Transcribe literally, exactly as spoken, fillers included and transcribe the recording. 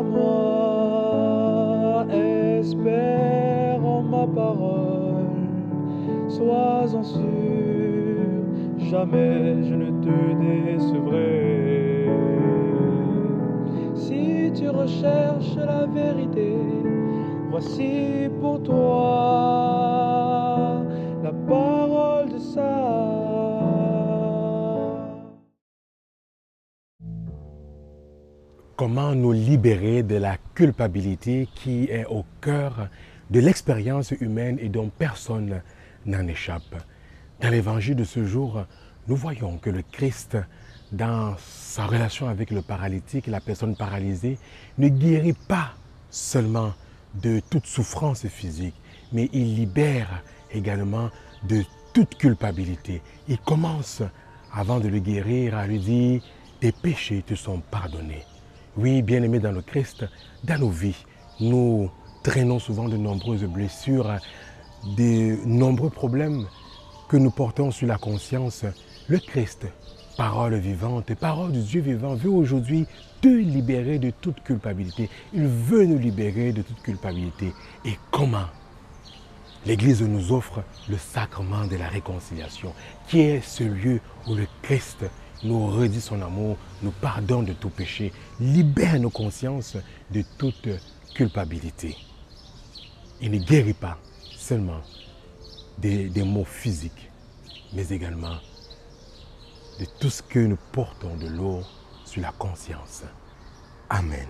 à moi, espère en ma parole, sois-en sûr, jamais je ne te décevrai. Si tu recherches la vérité, voici pour toi la parole de sagesse. Comment nous libérer de la culpabilité qui est au cœur de l'expérience humaine et dont personne n'en échappe? Dans l'évangile de ce jour, nous voyons que le Christ, dans sa relation avec le paralytique, la personne paralysée, ne guérit pas seulement de toute souffrance physique, mais il libère également de toute culpabilité. Il commence, avant de le guérir, à lui dire « Tes péchés te sont pardonnés ». Oui, bien-aimés dans le Christ, dans nos vies, nous traînons souvent de nombreuses blessures, de nombreux problèmes que nous portons sur la conscience. Le Christ, parole vivante, parole du Dieu vivant, veut aujourd'hui te libérer de toute culpabilité. Il veut nous libérer de toute culpabilité. Et comment? L'Église nous offre le sacrement de la réconciliation, qui est ce lieu où le Christ nous redit son amour, nous pardonne de tout péché, libère nos consciences de toute culpabilité. Il ne guérit pas seulement des, des maux physiques, mais également de tout ce que nous portons de lourd sur la conscience. Amen.